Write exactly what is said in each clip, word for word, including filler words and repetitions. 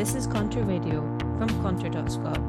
This is Contra Radio from Contra dot scot.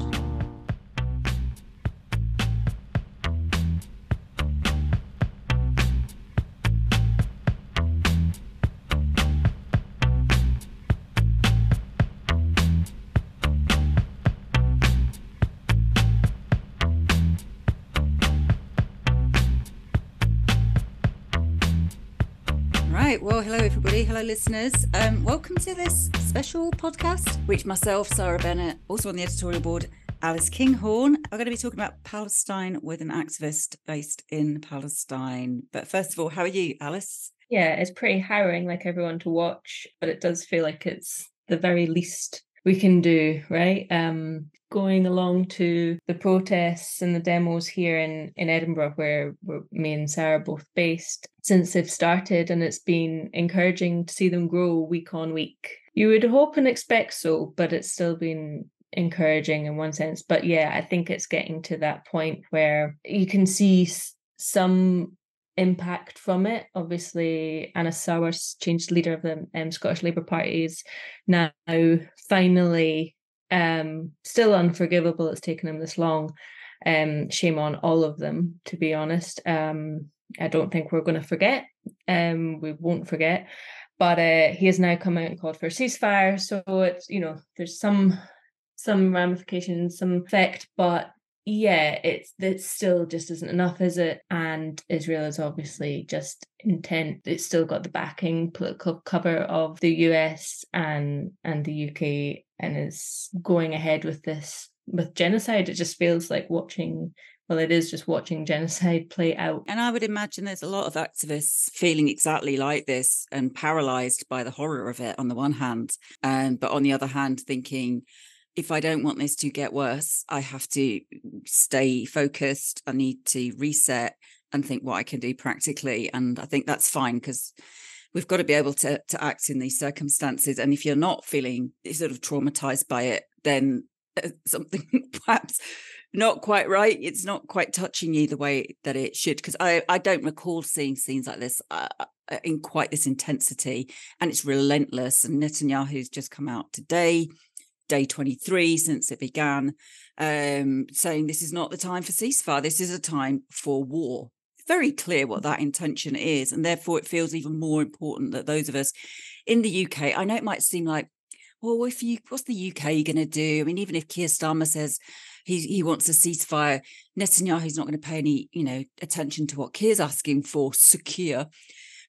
Well, hello everybody, hello listeners. Um, welcome to this special podcast, which myself, Sarah Bennett, also on the editorial board, Alice Kinghorn, are going to be talking about Palestine with an activist based in Palestine. But first of all, how are you, Alice? Yeah, it's pretty harrowing, like everyone, to watch, but it does feel like it's the very least we can do, right? Um, going along to the protests and the demos here in, in Edinburgh, where, where me and Sarah are both based, since they've started, and it's been encouraging to see them grow week on week. You would hope and expect so, but it's still been encouraging in one sense. But yeah, I think it's getting to that point where you can see some impact from it. Obviously, Anna Sowers, changed leader of the um, Scottish Labour Party, is now finally um, still unforgivable. It's taken him this long. Um, shame on all of them, to be honest. Um, I don't think we're going to forget. Um, we won't forget. But uh, he has now come out and called for a ceasefire. So it's, you know, there's some some ramifications, some effect. But yeah, it's that still just isn't enough, is it? And Israel is obviously just intent. It's still got the backing, political cover of the U S and and the U K, and is going ahead with this with genocide. It just feels like watching. Well, it is just watching genocide play out. And I would imagine there's a lot of activists feeling exactly like this and paralysed by the horror of it on the one hand, and but on the other hand thinking, if I don't want this to get worse, I have to stay focused. I need to reset and think what I can do practically. And I think that's fine because we've got to be able to, to act in these circumstances. And if you're not feeling sort of traumatised by it, then something perhaps not quite right. It's not quite touching you the way that it should, because I, I don't recall seeing scenes like this uh, in quite this intensity. And it's relentless. And Netanyahu's just come out today, day twenty-three since it began, um, saying this is not the time for ceasefire. This is a time for war. It's very clear what that intention is. And therefore, it feels even more important that those of us in the U K, I know it might seem like, well, if you, what's the U K going to do? I mean, even if Keir Starmer says he he wants a ceasefire, Netanyahu's not going to pay any, you know, attention to what Keir's asking for, secure.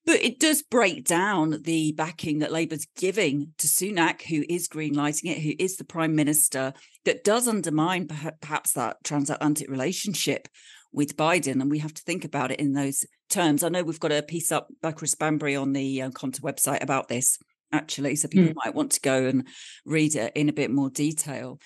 But it does break down the backing that Labour's giving to Sunak, who is greenlighting it, who is the Prime Minister, that does undermine perhaps that transatlantic relationship with Biden. And we have to think about it in those terms. I know we've got a piece up by Chris Banbury on the uh, Contra website about this, actually, so people mm. might want to go and read it in a bit more detail.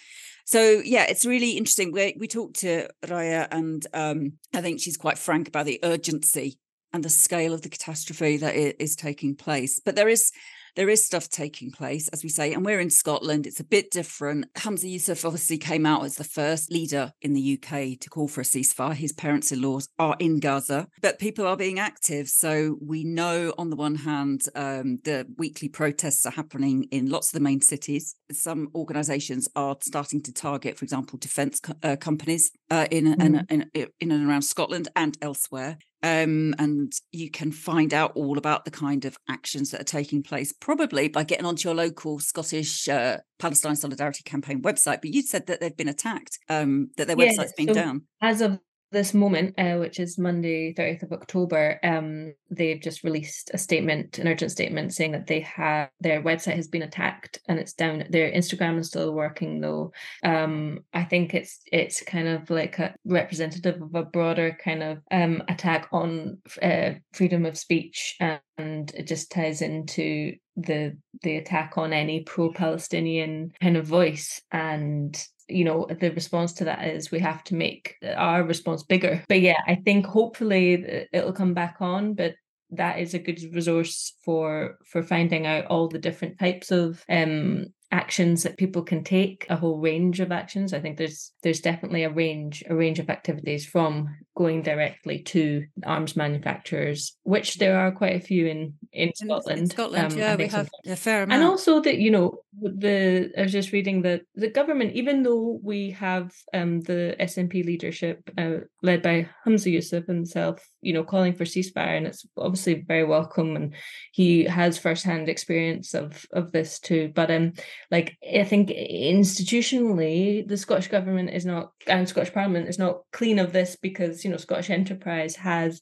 So, yeah, it's really interesting. We, we talked to Raya, and um, I think she's quite frank about the urgency and the scale of the catastrophe that is taking place. But there is there is stuff taking place, as we say, and we're in Scotland. It's a bit different. Hamza Yousaf obviously came out as the first leader in the U K to call for a ceasefire. His parents-in-law are in Gaza, but people are being active. So we know, on the one hand, um, the weekly protests are happening in lots of the main cities. Some organisations are starting to target, for example, defence co- uh, companies uh, in, mm. in, in, in and around Scotland and elsewhere. Um, and you can find out all about the kind of actions that are taking place, probably by getting onto your local Scottish uh, Palestine Solidarity Campaign website. But you said that they've been attacked, um, that their yeah, website's been so down. As of this moment, uh, which is Monday, thirtieth of October, um, they've just released a statement, an urgent statement, saying that they have their website has been attacked and it's down. Their Instagram is still working, though. Um, I think it's it's kind of like a representative of a broader kind of um, attack on uh, freedom of speech, and, and it just ties into the the attack on any pro-Palestinian kind of voice. And you know, the response to that is we have to make our response bigger. But yeah, I think hopefully it'll come back on, but that is a good resource for for finding out all the different types of um actions that people can take, a whole range of actions. I think there's there's definitely a range a range of activities, from going directly to arms manufacturers, which there are quite a few in, in Scotland. In Scotland, um, yeah, we have a fair amount. And also that, you know, the I was just reading that the government, even though we have um, the S N P leadership uh, led by Hamza Yousaf himself, you know, calling for ceasefire, and it's obviously very welcome, and he has firsthand experience of, of this too. But um, like I think institutionally, the Scottish government is not, and Scottish Parliament is not clean of this because, you know, Scottish enterprise has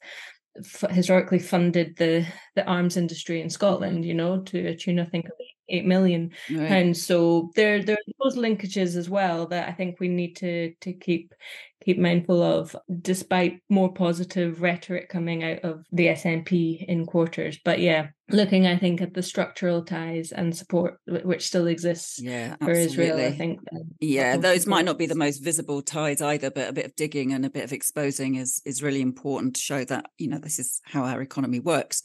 f- historically funded the, the arms industry in Scotland, you know, to a tune, I think, of eight million pounds. Right. And so there, there are those linkages as well that I think we need to to keep keep mindful of, despite more positive rhetoric coming out of the S N P in quarters. But yeah, looking, I think, at the structural ties and support which still exists yeah, for Israel, I think. Yeah, those might not be the most visible ties either, but a bit of digging and a bit of exposing is, is really important to show that, you know, this is how our economy works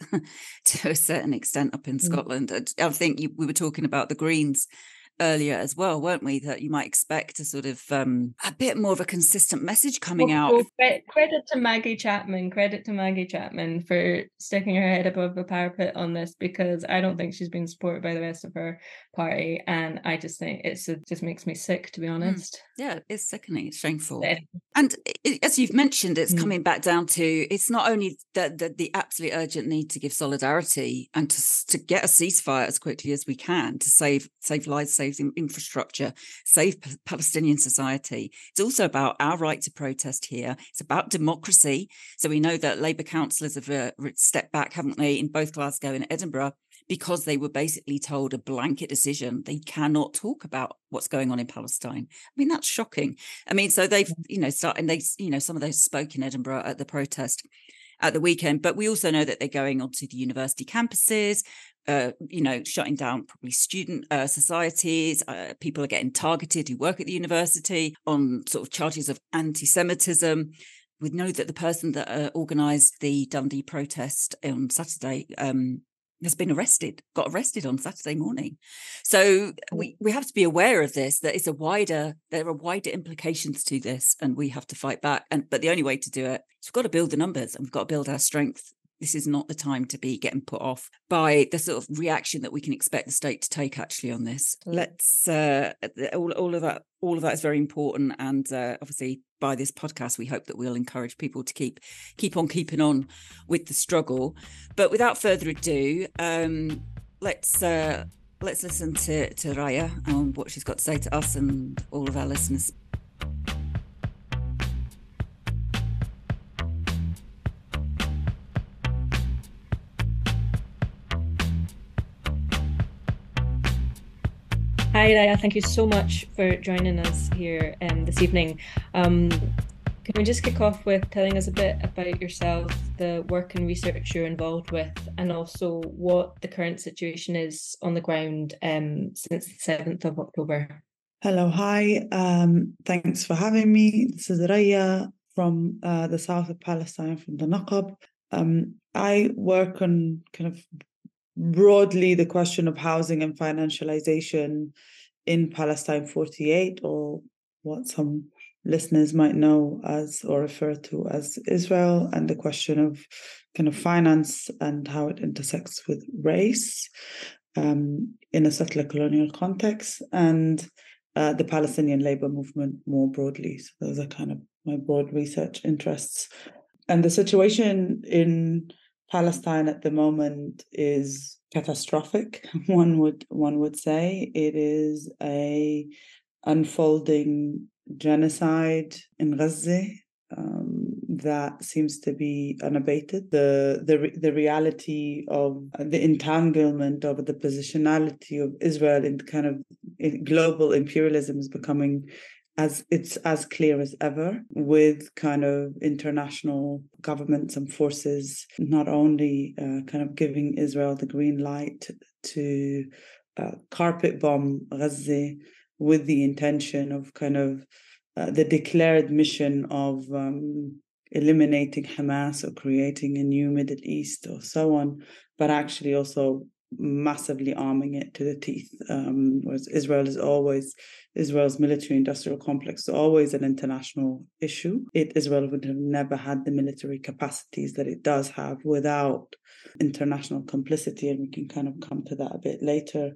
to a certain extent up in mm. Scotland. I, I think you, we were talking about the Greens earlier as well, weren't we, that you might expect a sort of um, a bit more of a consistent message coming well, out. Well, credit to Maggie Chapman, credit to Maggie Chapman for sticking her head above the parapet on this, because I don't think she's been supported by the rest of her party, and I just think it's, it just makes me sick, to be honest. Mm. Yeah, it's sickening, it's shameful. Yeah. And it, as you've mentioned, it's mm. coming back down to, it's not only the, the, the absolute urgent need to give solidarity and to, to get a ceasefire as quickly as we can to save save lives, save infrastructure, save Palestinian society. It's also about our right to protest here. It's about democracy. So we know that Labour councillors have uh, stepped back, haven't they, in both Glasgow and Edinburgh, because they were basically told a blanket decision. They cannot talk about what's going on in Palestine. I mean, that's shocking. I mean, so they've, you know, started, they, you know, some of those spoke in Edinburgh at the protest at the weekend, but we also know that they're going onto the university campuses, Uh, you know, shutting down probably student uh, societies. Uh, people are getting targeted who work at the university on sort of charges of anti-Semitism. We know that the person that uh, organised the Dundee protest on Saturday um, has been arrested, got arrested on Saturday morning. So we, we have to be aware of this, that it's a wider, there are wider implications to this, and we have to fight back. And But the only way to do it is we've got to build the numbers, and we've got to build our strength. This is not the time to be getting put off by the sort of reaction that we can expect the state to take actually on this. Let's uh, all, all of that. All of that is very important. And uh, obviously, by this podcast, we hope that we'll encourage people to keep keep on keeping on with the struggle. But without further ado, um, let's uh, let's listen to, to Raya and what she's got to say to us and all of our listeners. Hi, Raya. Thank you so much for joining us here um, this evening. Um, can we just kick off with telling us a bit about yourself, the work and research you're involved with, and also what the current situation is on the ground um, since the seventh of October? Hello, hi. Um, thanks for having me. This is Raya from uh, the south of Palestine, from the Naqab. Um, I work on kind of broadly the question of housing and financialization in Palestine forty-eight, or what some listeners might know as or refer to as Israel, and the question of kind of finance and how it intersects with race um, in a settler colonial context, and uh, the Palestinian labor movement more broadly. So those are kind of my broad research interests. And the situation in Palestine at the moment is catastrophic, one would one would say. It is a unfolding genocide in Gaza um, that seems to be unabated. The, the, the reality of the entanglement of the positionality of Israel in kind of global imperialism is becoming As it's as clear as ever, with kind of international governments and forces not only uh, kind of giving Israel the green light to uh, carpet bomb Gaza with the intention of kind of uh, the declared mission of um, eliminating Hamas or creating a new Middle East or so on, but actually also massively arming it to the teeth. Um, whereas Israel is always, Israel's military-industrial complex is always an international issue. It Israel would have never had the military capacities that it does have without international complicity, and we can kind of come to that a bit later,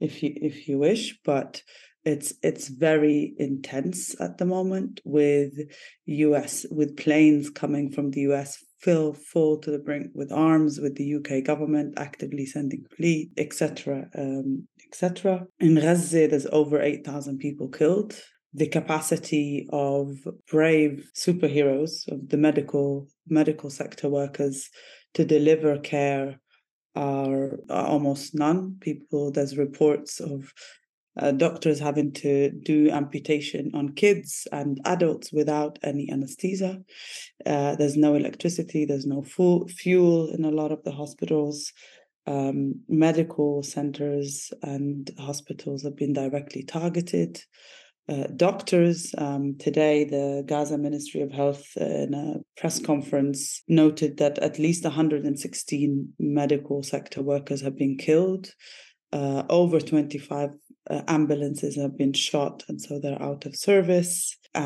if you if you wish. But it's it's very intense at the moment with U S with planes coming from the U S Fill full to the brink with arms, with the U K government actively sending fleet, et cetera, um, et cetera. In Gaza, there's over eight thousand people killed. The capacity of brave superheroes of the medical medical sector workers to deliver care are, are almost none. People, there's reports of Uh, doctors having to do amputation on kids and adults without any anesthesia. Uh, there's no electricity, there's no fu- fuel in a lot of the hospitals. Um, medical centers and hospitals have been directly targeted. Uh, doctors, um, today the Gaza Ministry of Health uh, in a press conference noted that at least one hundred sixteen medical sector workers have been killed. Uh, over twenty-five Uh, ambulances have been shot, and so they're out of service.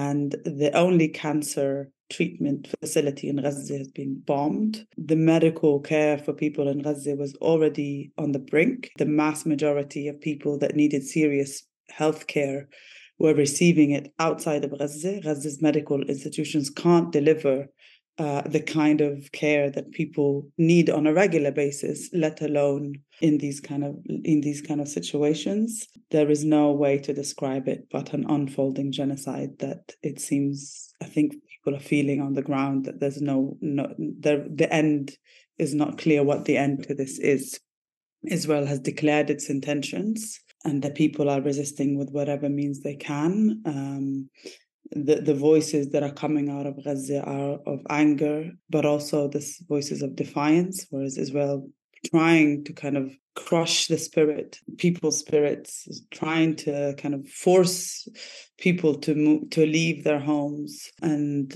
And the only cancer treatment facility in Gaza has been bombed. The medical care for people in Gaza was already on the brink. The mass majority of people that needed serious health care were receiving it outside of Gaza. Gaza's medical institutions can't deliver Uh, the kind of care that people need on a regular basis, let alone in these kind of in these kind of situations. There is no way to describe it but an unfolding genocide that it seems, I think, people are feeling on the ground that there's no, no the, the end is not clear what the end to this is. Israel has declared its intentions, and the people are resisting with whatever means they can. Um, The, the voices that are coming out of Gaza are of anger, but also the voices of defiance, whereas Israel trying to kind of crush the spirit, people's spirits, trying to kind of force people to move, to leave their homes. And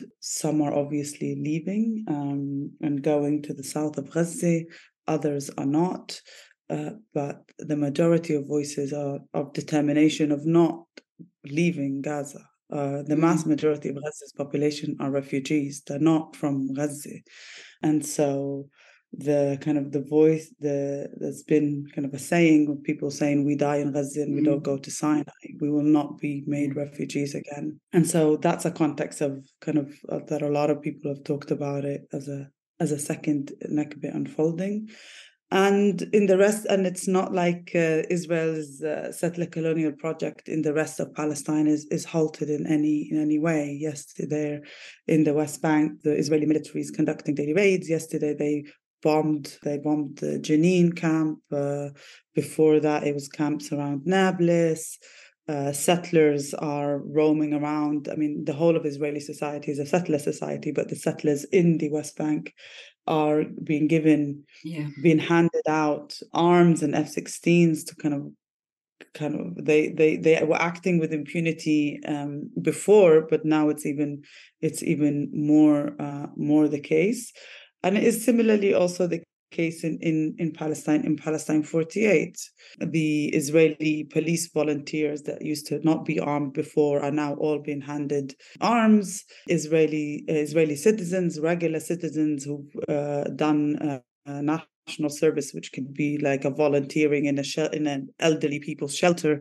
some are obviously leaving um, and going to the south of Gaza. Others are not. Uh, but the majority of voices are of determination of not leaving Gaza. Uh, the mass majority of Gaza's population are refugees. They're not from Gaza. And so the kind of the voice, the there's been kind of a saying of people saying, we die in Gaza and we mm. don't go to Sinai. We will not be made refugees again. And so that's a context of kind of, of that a lot of people have talked about it as a as a second Nakba unfolding. And in the rest, and it's not like uh, Israel's uh, settler colonial project in the rest of Palestine is, is halted in any in any way. Yesterday, in the West Bank, the Israeli military is conducting daily raids. Yesterday, they bombed they bombed the Jenin camp. Uh, before that, it was camps around Nablus. Uh, settlers are roaming around. I mean, the whole of Israeli society is a settler society, but the settlers in the West Bank are being given, yeah. being handed out arms and F sixteens to kind of, kind of, they they they were acting with impunity um, before, but now it's even it's even more uh, more the case, and it is similarly also the case in, in, in Palestine, in Palestine forty-eight. The Israeli police volunteers that used to not be armed before are now all being handed arms. Israeli Israeli citizens, regular citizens who've uh, done uh, uh, national service, which can be like a volunteering in a shel- in an elderly people's shelter,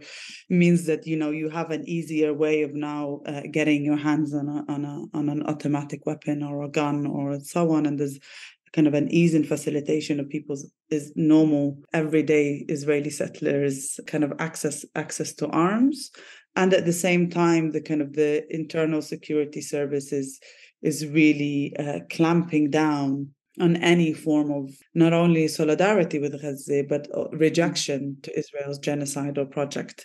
means that, you know, you have an easier way of now uh, getting your hands on a, on a on an automatic weapon or a gun or so on, and there's kind of an ease and facilitation of people's is normal, everyday Israeli settlers' kind of access access to arms. And at the same time, the kind of the internal security services is really uh, clamping down on any form of not only solidarity with Gaza, but rejection to Israel's genocidal project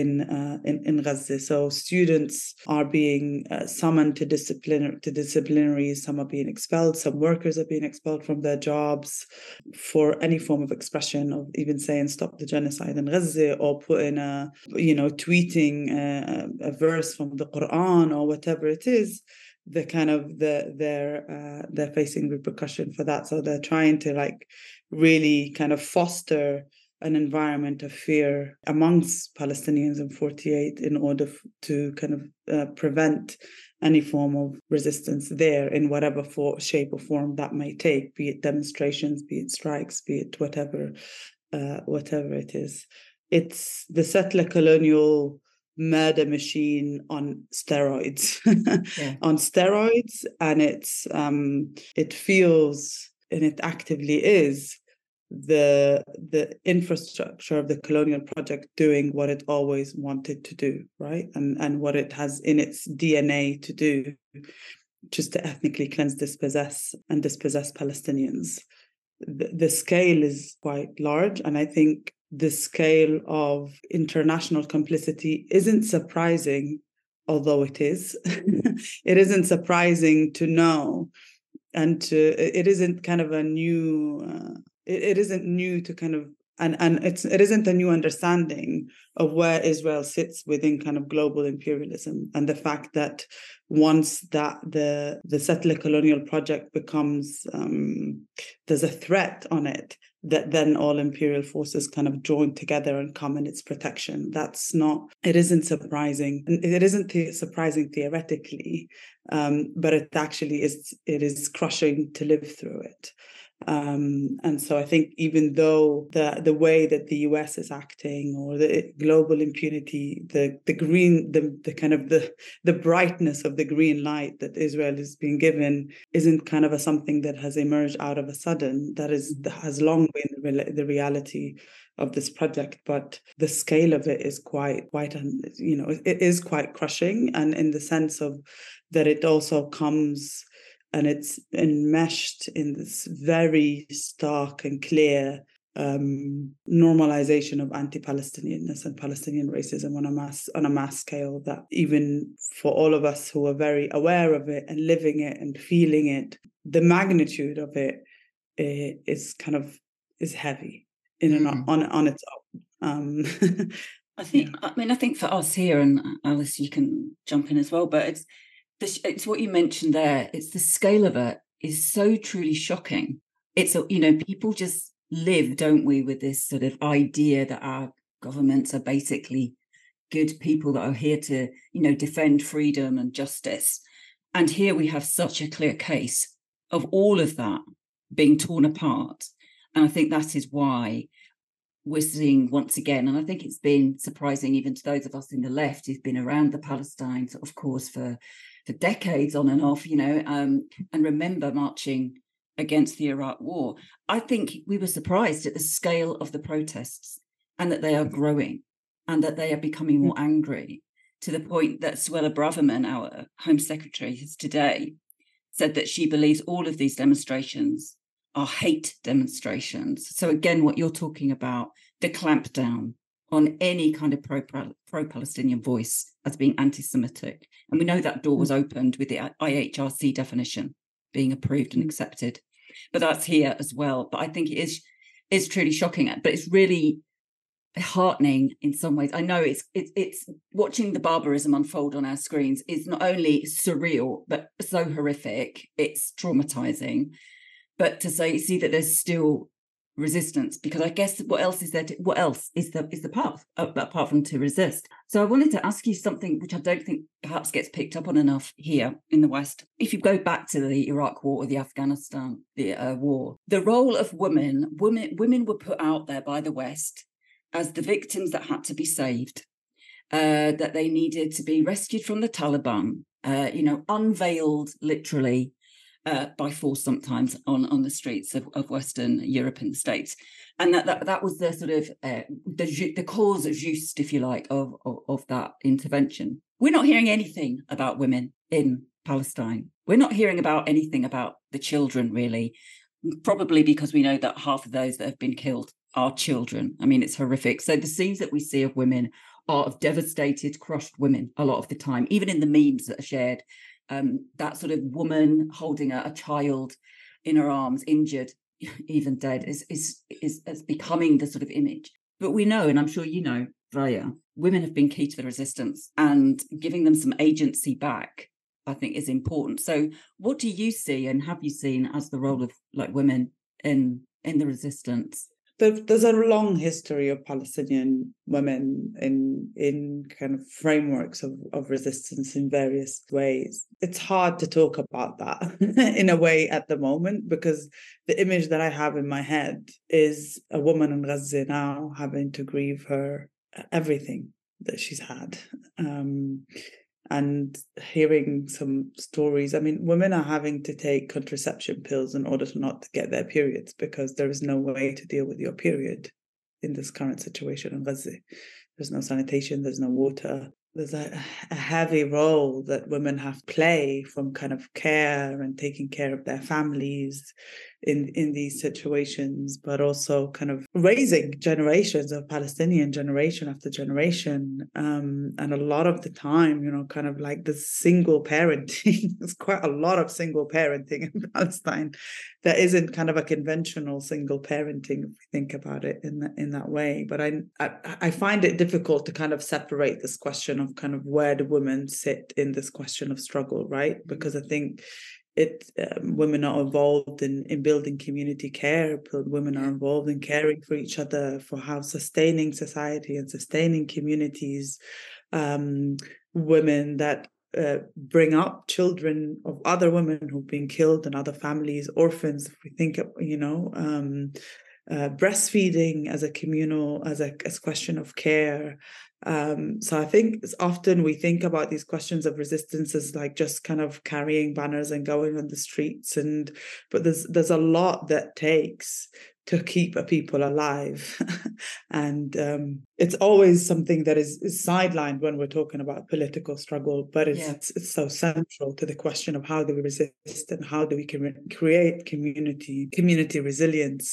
in uh, in, in Gaza. So students are being uh, summoned to, disciplinar- to disciplinary, some are being expelled, some workers are being expelled from their jobs for any form of expression of even saying stop the genocide in Gaza, or put in a, you know, tweeting a, a verse from the Quran or whatever it is. the kind of the they're uh, they're facing repercussion for that. So they're trying to like really kind of foster an environment of fear amongst Palestinians in forty-eight in order f- to kind of uh, prevent any form of resistance there in whatever for- shape or form that may take, be it demonstrations, be it strikes, be it whatever, uh, whatever it is. It's the settler colonial murder machine on steroids, yeah. on steroids, and it's um, it feels, and it actively is, the the infrastructure of the colonial project doing what it always wanted to do, right? And and what it has in its D N A to do, just to ethnically cleanse, dispossess, and dispossess Palestinians. The, the scale is quite large, and I think the scale of international complicity isn't surprising, although it is. It isn't surprising to know, and to, it isn't kind of a new... Uh, It isn't new to kind of, and, and it's, it isn't a new understanding of where Israel sits within kind of global imperialism, and the fact that once that the, the settler colonial project becomes, um, there's a threat on it, that then all imperial forces kind of join together and come in its protection. That's not, it isn't surprising. It isn't th- surprising theoretically, um, but it actually is, it is crushing to live through it. Um, and so I think even though the the way that the U S is acting, or the global impunity, the the green, the, the kind of the, the brightness of the green light that Israel is being given isn't kind of a something that has emerged out of a sudden, that is that has long been the, the reality of this project, but the scale of it is quite, quite, you know, it is quite crushing, and in the sense of that it also comes... And it's enmeshed in this very stark and clear um, normalization of anti-Palestinianness and Palestinian racism on a mass on a mass scale that even for all of us who are very aware of it and living it and feeling it, the magnitude of it, it is kind of is heavy in mm. and on on its own. Um, I think. I mean, I think for us here, and Alice, you can jump in as well, but it's. It's what you mentioned there. It's the scale of it is so truly shocking. It's, you know, people just live, don't we, with this sort of idea that our governments are basically good people that are here to, you know, defend freedom and justice. And here we have such a clear case of all of that being torn apart. And I think that is why we're seeing once again, and I think it's been surprising even to those of us in the left who've been around the Palestine, of course, for for decades on and off, you know, um, and remember marching against the Iraq war. I think we were surprised at the scale of the protests, and that they are growing, and that they are becoming more angry, to the point that Suella Braverman, our Home Secretary, has today said that she believes all of these demonstrations are hate demonstrations. So again, what you're talking about, the clampdown on any kind of pro, pro-Palestinian voice as being anti-Semitic. And we know that door was opened with the I H R C definition being approved and accepted. But that's here as well. But I think it is, is truly shocking. But it's really heartening in some ways. I know it's, it's, it's watching the barbarism unfold on our screens is not only surreal, but so horrific, it's traumatizing. But to say, see that there's still resistance, because I guess what else is there? To, what else is the is the path apart from to resist? So I wanted to ask you something which I don't think perhaps gets picked up on enough here in the West. If you go back to the Iraq War or the Afghanistan the, uh, war, the role of women, women, women were put out there by the West as the victims that had to be saved, uh, that they needed to be rescued from the Taliban. Uh, you know, unveiled literally. Uh, by force sometimes on, on the streets of, of Western Europe and the States. And that that, that was the sort of uh, the the cause juste, if you like, of, of, of that intervention. We're not hearing anything about women in Palestine. We're not hearing about anything about the children, really, probably because we know that half of those that have been killed are children. I mean, it's horrific. So the scenes that we see of women are of devastated, crushed women a lot of the time, even in the memes that are shared. Um, that sort of woman holding a, a child in her arms, injured, even dead, is, is is is becoming the sort of image. But we know, and I'm sure you know, Raya, women have been key to the resistance, and giving them some agency back I think is important. So what do you see and have you seen as the role of like women in in the resistance? There's a long history of Palestinian women in in kind of frameworks of, of resistance in various ways. It's hard to talk about that in a way at the moment, because the image that I have in my head is a woman in Gaza now having to grieve her everything that she's had. Um, and hearing some stories, I mean, women are having to take contraception pills in order to not get their periods because there is no way to deal with your period in this current situation in Gaza. There's no sanitation, there's no water. There's a, a heavy role that women have to play from kind of care and taking care of their families in, in these situations, but also kind of raising generations of Palestinian generation after generation. Um, and a lot of the time, you know, kind of like the single parenting, there's quite a lot of single parenting in Palestine that isn't kind of a conventional single parenting, if you think about it in, the, in that way. But I, I, I find it difficult to kind of separate this question of kind of where do women sit in this question of struggle, right? Because I think It um, women are involved in, in building community care. Women are involved in caring for each other, for how sustaining society and sustaining communities. Um, women that uh, bring up children of other women who've been killed and other families, orphans. If we think, you know, um, uh, breastfeeding as a communal, as a as question of care. Um, so I think it's often we think about these questions of resistance as like just kind of carrying banners and going on the streets, and but there's there's a lot that takes to keep a people alive. And um, it's always something that is, is sidelined when we're talking about political struggle, but it's, yeah. it's, it's so central to the question of how do we resist and how do we com- create community community resilience.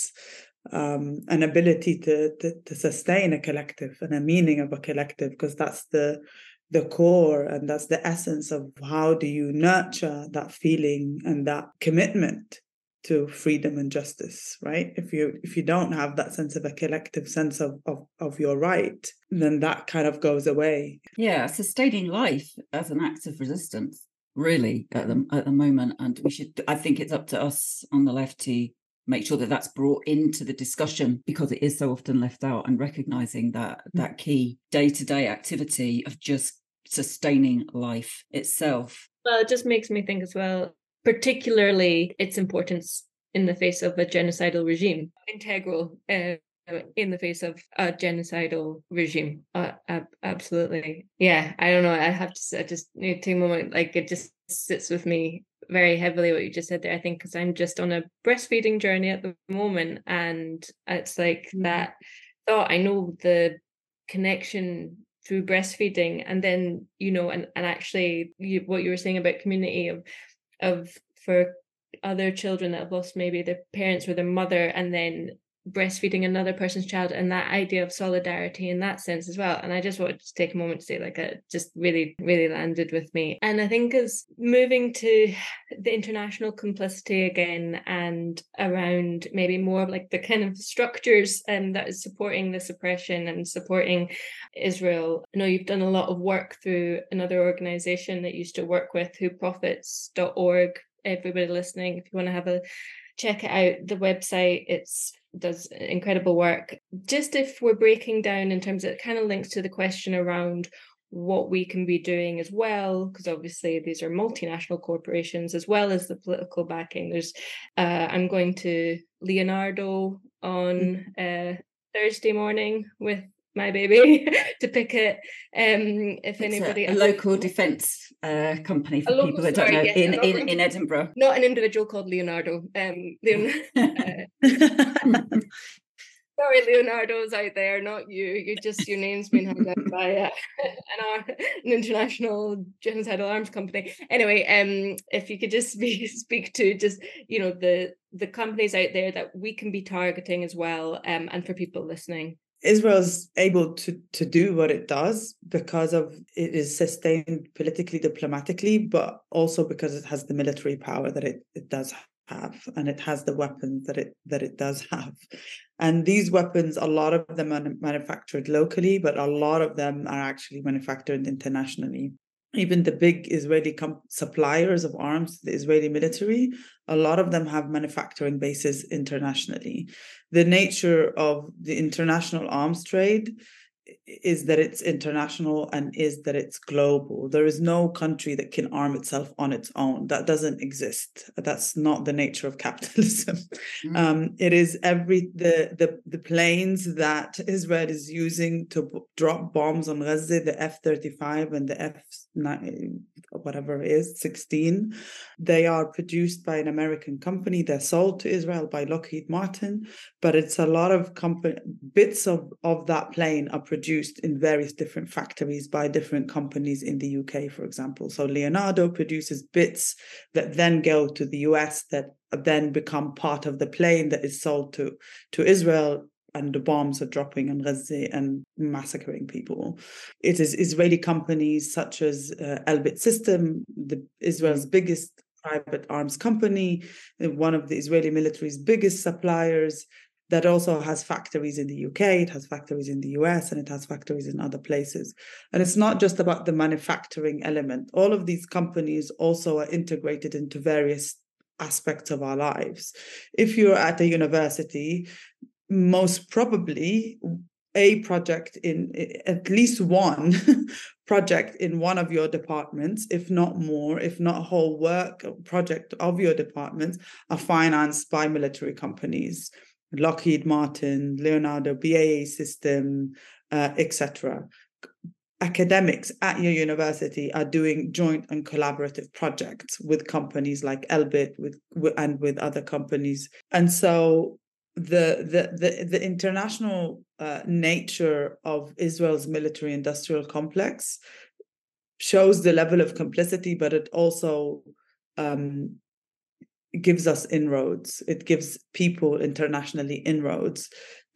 Um, an ability to, to to sustain a collective and a meaning of a collective, because that's the the core and that's the essence of how do you nurture that feeling and that commitment to freedom and justice, right? If you if you don't have that sense of a collective sense of of, of your right, then that kind of goes away. Yeah, sustaining life as an act of resistance, really, at the at the moment, and we should. I think it's up to us on the left to make sure that that's brought into the discussion, because it is so often left out, and recognising that that key day-to-day activity of just sustaining life itself. Well, it just makes me think as well, particularly its importance in the face of a genocidal regime, integral uh, in the face of a genocidal regime. Uh, ab- absolutely. Yeah, I don't know. I have to I just need to take a moment. Like, it just sits with me very heavily what you just said there, I think, because I'm just on a breastfeeding journey at the moment, and it's like that thought. I know the connection through breastfeeding, and then, you know, and, and actually you, what you were saying about community of of for other children that have lost maybe their parents or their mother, and then breastfeeding another person's child, and that idea of solidarity in that sense as well. And I just wanted to take a moment to say, like, it just really, really landed with me. And I think as moving to the international complicity again, and around maybe more of like the kind of structures um, that is supporting this oppression and supporting Israel. I know you've done a lot of work through another organisation that you used to work with, who profits dot org. Everybody listening, if you want to have a check it out, the website, it's does incredible work. Just if we're breaking down in terms of, it kind of links to the question around what we can be doing as well, because obviously these are multinational corporations as well as the political backing. There's uh, I'm going to Leonardo on uh, Thursday morning with my baby to pick it. Um, if it's anybody, a, a local defence uh, company for people that don't know, yes, in, in, in Edinburgh. Not an individual called Leonardo. Um, Leon- uh, sorry, Leonardo's out there, not you. You just your name's been handed out by uh, an, an international genocidal arms company. Anyway, um, if you could just be, speak to just you know the the companies out there that we can be targeting as well, um, and for people listening. Israel's able to, to do what it does because of it is sustained politically, diplomatically, but also because it has the military power that it, it does have, and it has the weapons that it that it does have. And these weapons, a lot of them are manufactured locally, but a lot of them are actually manufactured internationally. even the big Israeli com- suppliers of arms, the Israeli military, a lot of them have manufacturing bases internationally. The nature of the international arms trade is that it's international and is that it's global. There is no country that can arm itself on its own. That doesn't exist. That's not the nature of capitalism. Mm-hmm. Um, it is every the, the the planes that Israel is using to b- drop bombs on Gaza, the F thirty-five and the F nine, whatever it is, sixteen. They are produced by an American company. They're sold to Israel by Lockheed Martin, but it's a lot of comp- bits of, of that plane are produced in various different factories by different companies in the U K, for example. So Leonardo produces bits that then go to the U S that then become part of the plane that is sold to, to Israel, and the bombs are dropping on Gaza and massacring people. It is Israeli companies such as uh, Elbit System, the, Israel's biggest private arms company, one of the Israeli military's biggest suppliers, that also has factories in the U K, it has factories in the U S, and it has factories in other places. And it's not just about the manufacturing element. All of these companies also are integrated into various aspects of our lives. If you're at a university, most probably a project in at least one project in one of your departments, if not more, if not whole work project of your departments, are financed by military companies. Lockheed Martin, Leonardo, B A A system, uh, et cetera. Academics at your university are doing joint and collaborative projects with companies like Elbit with, with and with other companies. And so the the the, the international uh, nature of Israel's military-industrial complex shows the level of complicity, but it also um, gives us inroads. It gives people internationally inroads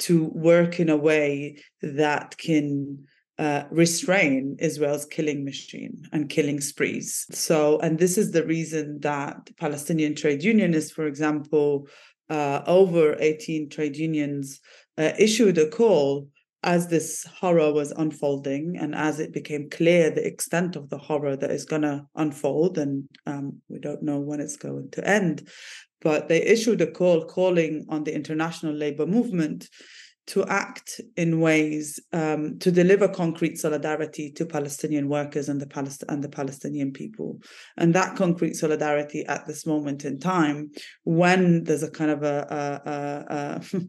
to work in a way that can uh, restrain Israel's killing machine and killing sprees. So, and this is the reason that Palestinian trade unionists, for example, uh, over eighteen trade unions uh, issued a call as this horror was unfolding and as it became clear the extent of the horror that is going to unfold, and um, we don't know when it's going to end, but they issued a call calling on the international labor movement to act in ways um, to deliver concrete solidarity to Palestinian workers and the, Palest- and the Palestinian people. And that concrete solidarity at this moment in time, when there's a kind of a, a,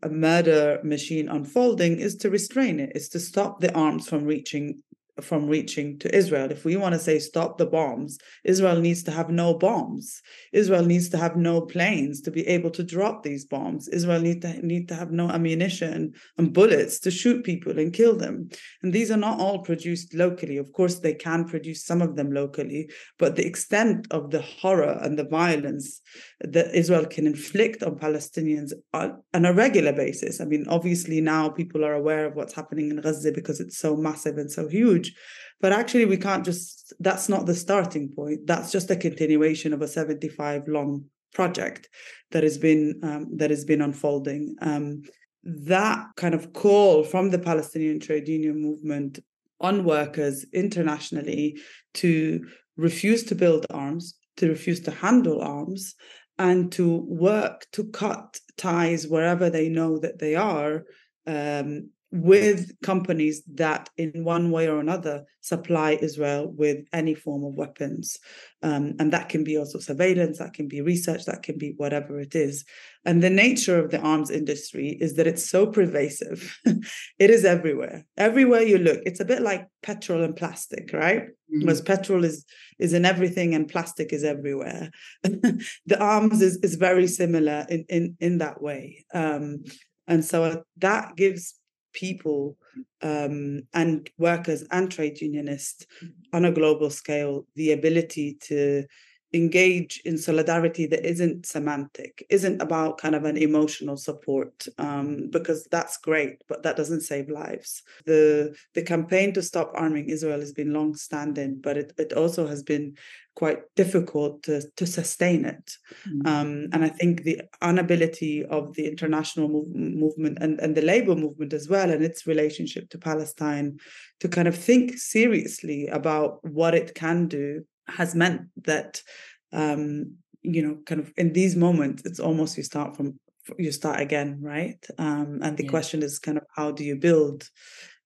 a, a murder machine unfolding, is to restrain it, is to stop the arms from reaching from reaching to Israel. If we want to say stop the bombs, Israel needs to have no bombs. Israel needs to have no planes to be able to drop these bombs. Israel need to, need to have no ammunition and bullets to shoot people and kill them. And these are not all produced locally. Of course, they can produce some of them locally, but the extent of the horror and the violence that Israel can inflict on Palestinians on a regular basis. I mean, obviously now people are aware of what's happening in Gaza because it's so massive and so huge. But actually, we can't just, that's not the starting point. That's just a continuation of a seventy-five long project that has been um, that has been unfolding. Um, that kind of call from the Palestinian trade union movement on workers internationally to refuse to build arms, to refuse to handle arms, and to work to cut ties wherever they know that they are, um, with companies that in one way or another supply Israel with any form of weapons. Um, and that can be also surveillance, that can be research, that can be whatever it is. And the nature of the arms industry is that it's so pervasive. It is everywhere. Everywhere you look, it's a bit like petrol and plastic, right? Mm-hmm. Because petrol is, is in everything and plastic is everywhere. The arms is, is very similar in, in, in that way. Um, and so that gives people um, and workers and trade unionists on a global scale the ability to engage in solidarity that isn't semantic, isn't about kind of an emotional support, um, because that's great, but that doesn't save lives. The the campaign to stop arming Israel has been long-standing, but it, it also has been quite difficult to, to sustain it. Mm. Um, and I think the inability of the international move, movement and, and the labor movement as well, and its relationship to Palestine, to kind of think seriously about what it can do, has meant that, um, you know, kind of in these moments, it's almost you start from, you start again, right? Um, and the yeah. question is kind of, how do you build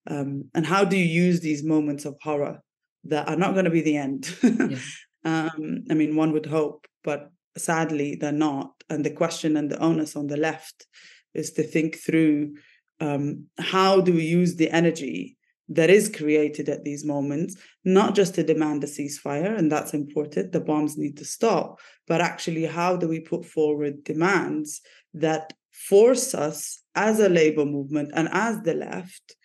um, and how do you use these moments of horror that are not going to be the end? yeah. um, I mean, one would hope, but sadly they're not. And the question and the onus on the left is to think through um, how do we use the energy that is created at these moments, not just to demand a ceasefire, and that's important, the bombs need to stop, but actually how do we put forward demands that force us as a labor movement and as the left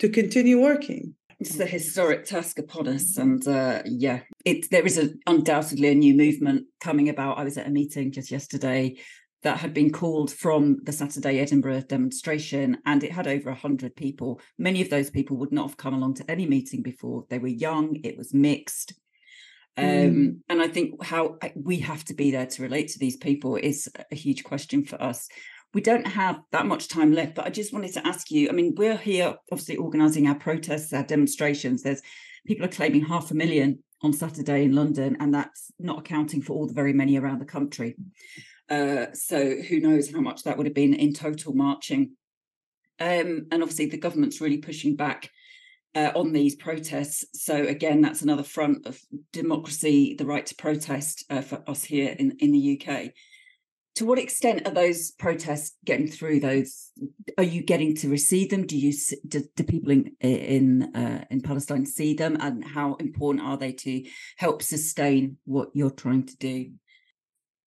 to continue working? It's a historic task upon us, and uh, yeah, it, there is a, undoubtedly a new movement coming about. I was at a meeting just yesterday that had been called from the Saturday Edinburgh demonstration, and it had over one hundred people. Many of those people would not have come along to any meeting before. They were young, it was mixed. Um, mm. And I think how we have to be there to relate to these people is a huge question for us. We don't have that much time left, but I just wanted to ask you, I mean, we're here obviously organising our protests, our demonstrations. There's people are claiming half a million on Saturday in London, and that's not accounting for all the very many around the country. Uh, so who knows how much that would have been in total marching. Um, and obviously the government's really pushing back uh, on these protests. So again, that's another front of democracy, the right to protest uh, for us here in, in the U K. To what extent are those protests getting through those? Are you getting to receive them? Do you do, do people in in, uh, in Palestine see them? And how important are they to help sustain what you're trying to do?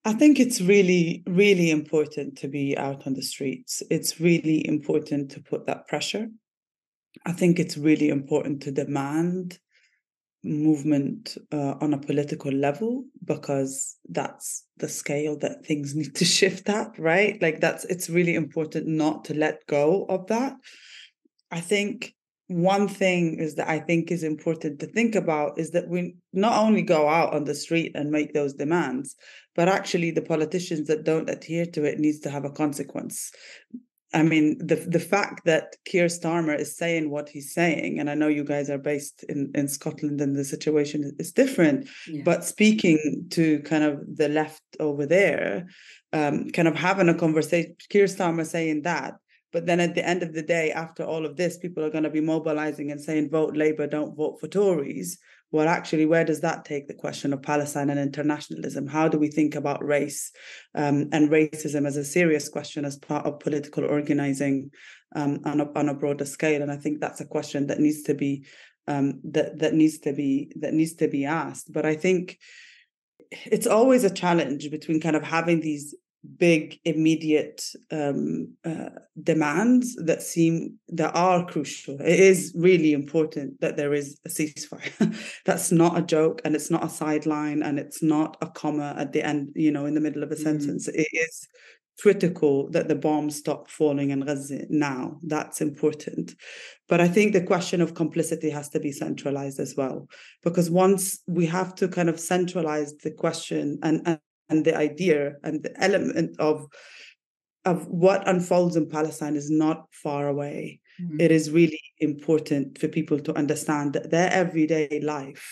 I think it's really, really important to be out on the streets. It's really important to put that pressure. I think it's really important to demand movement uh, on a political level, because that's the scale that things need to shift at, right? Like that's, it's really important not to let go of that. I think one thing is that I think is important to think about is that we not only go out on the street and make those demands, but actually the politicians that don't adhere to it needs to have a consequence. I mean, the the fact that Keir Starmer is saying what he's saying, and I know you guys are based in, in Scotland and the situation is different, yeah. but speaking to kind of the left over there, um, kind of having a conversation, Keir Starmer saying that, but then at the end of the day, after all of this, people are going to be mobilizing and saying, vote Labour, don't vote for Tories. Well, actually, where does that take the question of Palestine and internationalism? How do we think about race um, and racism as a serious question as part of political organizing um, on, a, on a broader scale? And I think that's a question that needs to be um, that that needs to be that needs to be asked. But I think it's always a challenge between kind of having these big, immediate um, uh, demands that seem, that are crucial. It is really important that there is a ceasefire. That's not a joke, and it's not a sideline, and it's not a comma at the end, you know, in the middle of a mm-hmm. sentence. It is critical that the bombs stop falling in Gaza now. That's important. But I think the question of complicity has to be centralized as well, because once we have to kind of centralize the question and, and And the idea and the element of of what unfolds in Palestine is not far away. Mm-hmm. It is really important for people to understand that their everyday life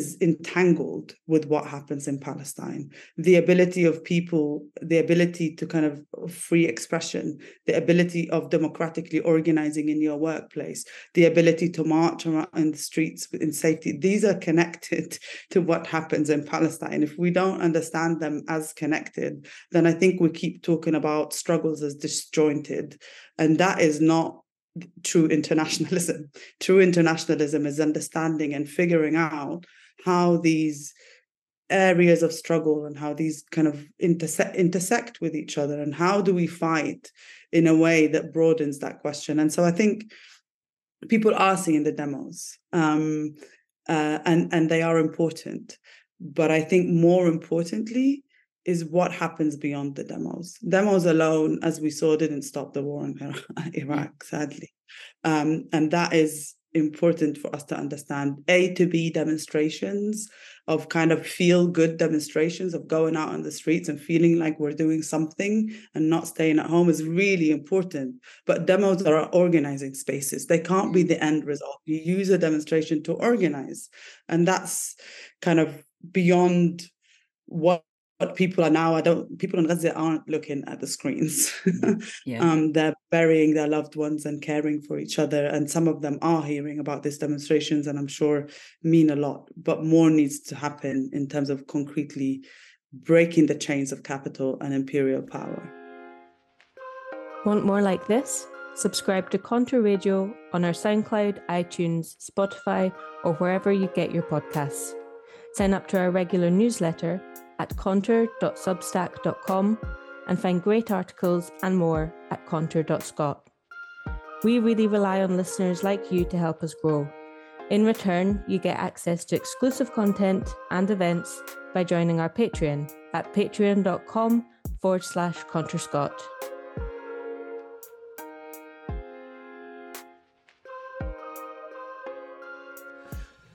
is entangled with what happens in Palestine. The ability of people, the ability to kind of free expression, the ability of democratically organizing in your workplace, the ability to march around in the streets in safety, these are connected to what happens in Palestine. If we don't understand them as connected, then I think we keep talking about struggles as disjointed. And that is not true internationalism. True internationalism is understanding and figuring out how these areas of struggle and how these kind of intersect intersect with each other, and how do we fight in a way that broadens that question. And so I think people are seeing the demos, um, uh, and, and they are important. But I think more importantly is what happens beyond the demos. Demos alone, as we saw, didn't stop the war in Iraq, sadly. Um, and that is important for us to understand. A to B demonstrations of kind of feel-good demonstrations of going out on the streets and feeling like we're doing something and not staying at home is really important. But demos are organizing spaces. They can't be the end result. You use a demonstration to organize. And that's kind of beyond what But people are now, I don't, people in Gaza aren't looking at the screens. yeah. um, they're burying their loved ones and caring for each other. And some of them are hearing about these demonstrations and I'm sure mean a lot. But more needs to happen in terms of concretely breaking the chains of capital and imperial power. Want more like this? Subscribe to Contra Radio on our SoundCloud, iTunes, Spotify, or wherever you get your podcasts. Sign up to our regular newsletter at contra dot substack dot com and find great articles and more at contra dot scot. We really rely on listeners like you to help us grow. In return, you get access to exclusive content and events by joining our Patreon at patreon dot com forward slash contra scot.